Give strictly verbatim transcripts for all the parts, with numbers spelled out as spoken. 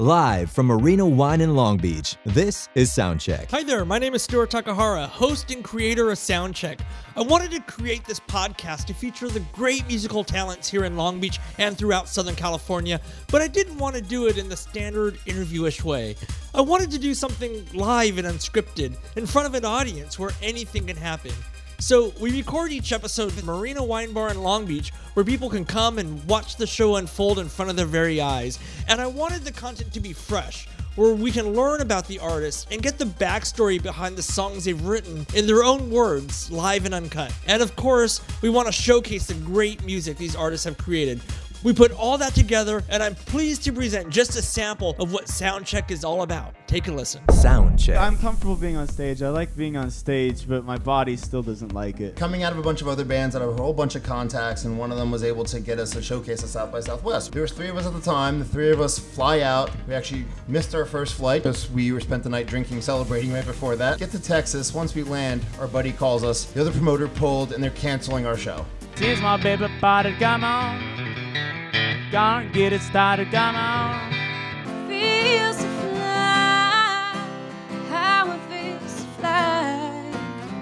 Live from Marina Wine in Long Beach, this is Soundcheck. Hi there, my name is Stuart Takahara, host and creator of Soundcheck. I wanted to create this podcast to feature the great musical talents here in Long Beach and throughout Southern California, but I didn't want to do it in the standard interviewish way. I wanted to do something live and unscripted, in front of an audience where anything can happen. So we record each episode at Marina Wine Bar in Long Beach, where people can come and watch the show unfold in front of their very eyes. And I wanted the content to be fresh, where we can learn about the artists and get the backstory behind the songs they've written in their own words, live and uncut. And of course, we want to showcase the great music these artists have created. We put all that together, and I'm pleased to present just a sample of what Soundcheck is all about. Take a listen. Soundcheck. I'm comfortable being on stage. I like being on stage, but my body still doesn't like it. Coming out of a bunch of other bands, I have a whole bunch of contacts, and one of them was able to get us a showcase at South by Southwest. There was three of us at the time. The three of us fly out. We actually missed our first flight because we were spent the night drinking, celebrating right before that. Get to Texas. Once we land, our buddy calls us. The other promoter pulled, and they're canceling our show. Here's my baby body, come on. Gonna get it started, gonna feels to fly, how it feels to fly.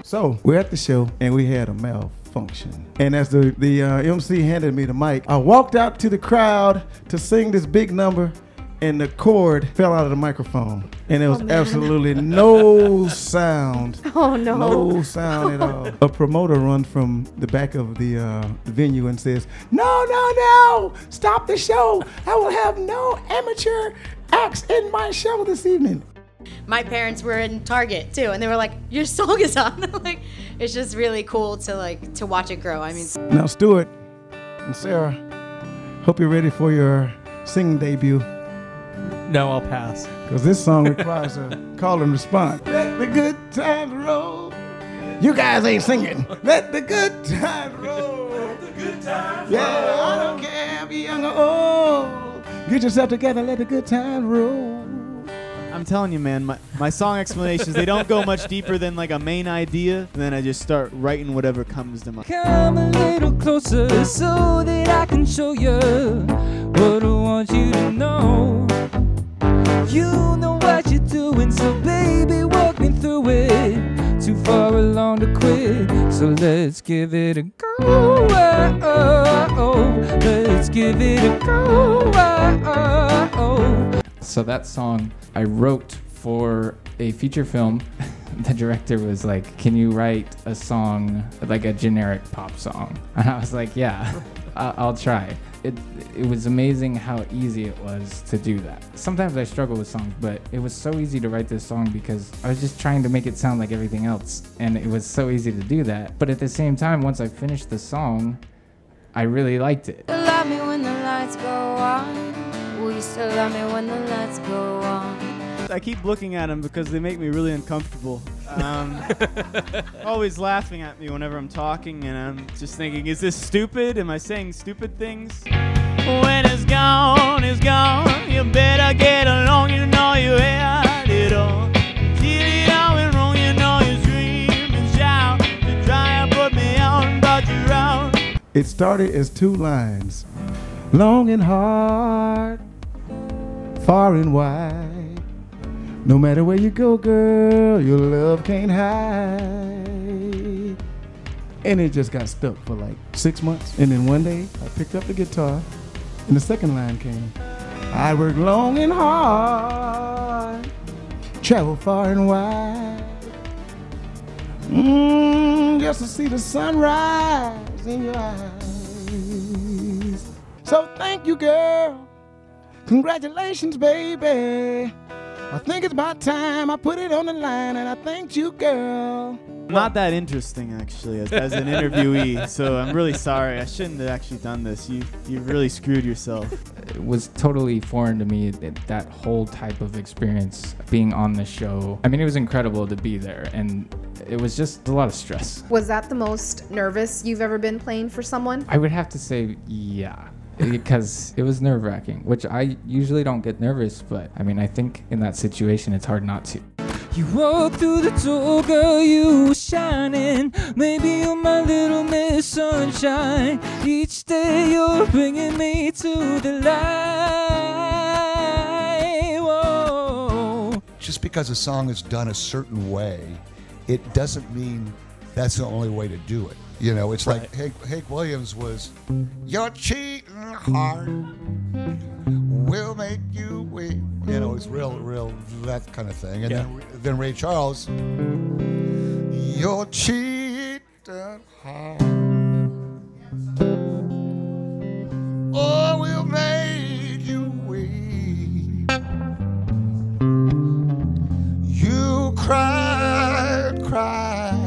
So we're at the show and we had a malfunction. And as the, the uh, M C handed me the mic, I walked out to the crowd to sing this big number, and the cord fell out of the microphone. And there was oh, absolutely no sound. Oh, no. No sound at all. A promoter runs from the back of the uh, venue and says, no, no, no, stop the show. I will have no amateur acts in my show this evening. My parents were in Target, too, and they were like, your song is on. Like, it's just really cool to, like, to watch it grow. I mean, now, Stuart and Sarah, hope you're ready for your singing debut. No, I'll pass. Because this song requires a call and response. Let the good times roll. You guys ain't singing. Let the good times roll. Let the good times roll. Yeah, I don't care if you're young or old. Get yourself together. Let the good times roll. I'm telling you, man, my, my song explanations, they don't go much deeper than like a main idea. And then I just start writing whatever comes to mind. Come a little closer so that I can show you what I want you to know. You know what you're doing, so baby, walk me through it. Too far along to quit, so let's give it a go. Oh, oh, oh. Let's give it a go. Oh, oh, oh. So that song I wrote for a feature film. The director was like, can you write a song, like a generic pop song? And I was like, yeah, I'll try. It it was amazing how easy it was to do that. Sometimes I struggle with songs, but it was so easy to write this song because I was just trying to make it sound like everything else, and it was so easy to do that. But at the same time, once I finished the song, I really liked it. You love me when the lights go on. Will you still love me when the lights go on? I keep looking at them because they make me really uncomfortable. Um, always laughing at me whenever I'm talking, and I'm just thinking, is this stupid? Am I saying stupid things? When it's gone, it's gone. You better get along, you know you had it all. Did it all went wrong, you know you scream and shout. You try to put me on, but you're out. It started as two lines. Long and hard, far and wide. No matter where you go, girl, your love can't hide. And it just got stuck for like six months. And then one day, I picked up the guitar, and the second line came. I work long and hard, travel far and wide, mm, just to see the sunrise in your eyes. So thank you, girl. Congratulations, baby. I think it's about time I put it on the line, and I thanked you, girl. Not that interesting, actually, as, as an interviewee, so I'm really sorry. I shouldn't have actually done this. You you really screwed yourself. It was totally foreign to me, that whole type of experience, being on the show. I mean, it was incredible to be there, and it was just a lot of stress. Was that the most nervous you've ever been playing for someone? I would have to say, yeah. Because it was nerve-wracking, which I usually don't get nervous, but I mean, I think in that situation, it's hard not to. You walked through the door, girl, you were shining. Maybe you're my little miss sunshine. Each day you're bringing me to the light. just because a song is done a certain way, it doesn't mean that's the only way to do it. You know, it's right. like Hank, Hank Williams was, your cheating heart will make you weep. You know, it's real, real, that kind of thing. And yeah. then, then Ray Charles, your cheating heart oh, will make you weep. You cried, cried.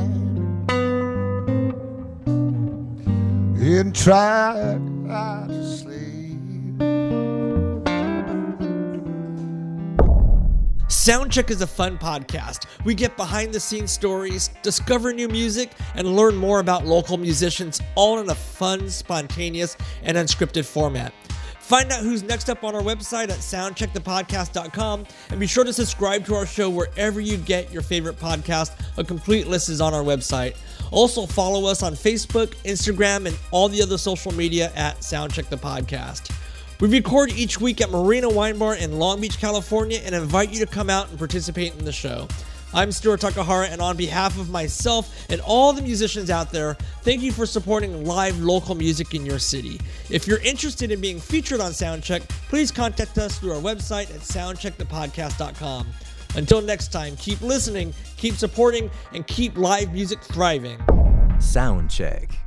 And try to sleep. Soundcheck is a fun podcast. We get behind-the-scenes stories, discover new music, and learn more about local musicians, all in a fun, spontaneous, and unscripted format. Find out who's next up on our website at soundcheck the podcast dot com, and be sure to subscribe to our show wherever you get your favorite podcast. A complete list is on our website. Also, follow us on Facebook, Instagram, and all the other social media at Soundcheck the Podcast. We record each week at Marina Wine Bar in Long Beach, California, and invite you to come out and participate in the show. I'm Stuart Takahara, and on behalf of myself and all the musicians out there, thank you for supporting live local music in your city. If you're interested in being featured on Soundcheck, please contact us through our website at soundcheck the podcast dot com. Until next time, keep listening, keep supporting, and keep live music thriving. Soundcheck.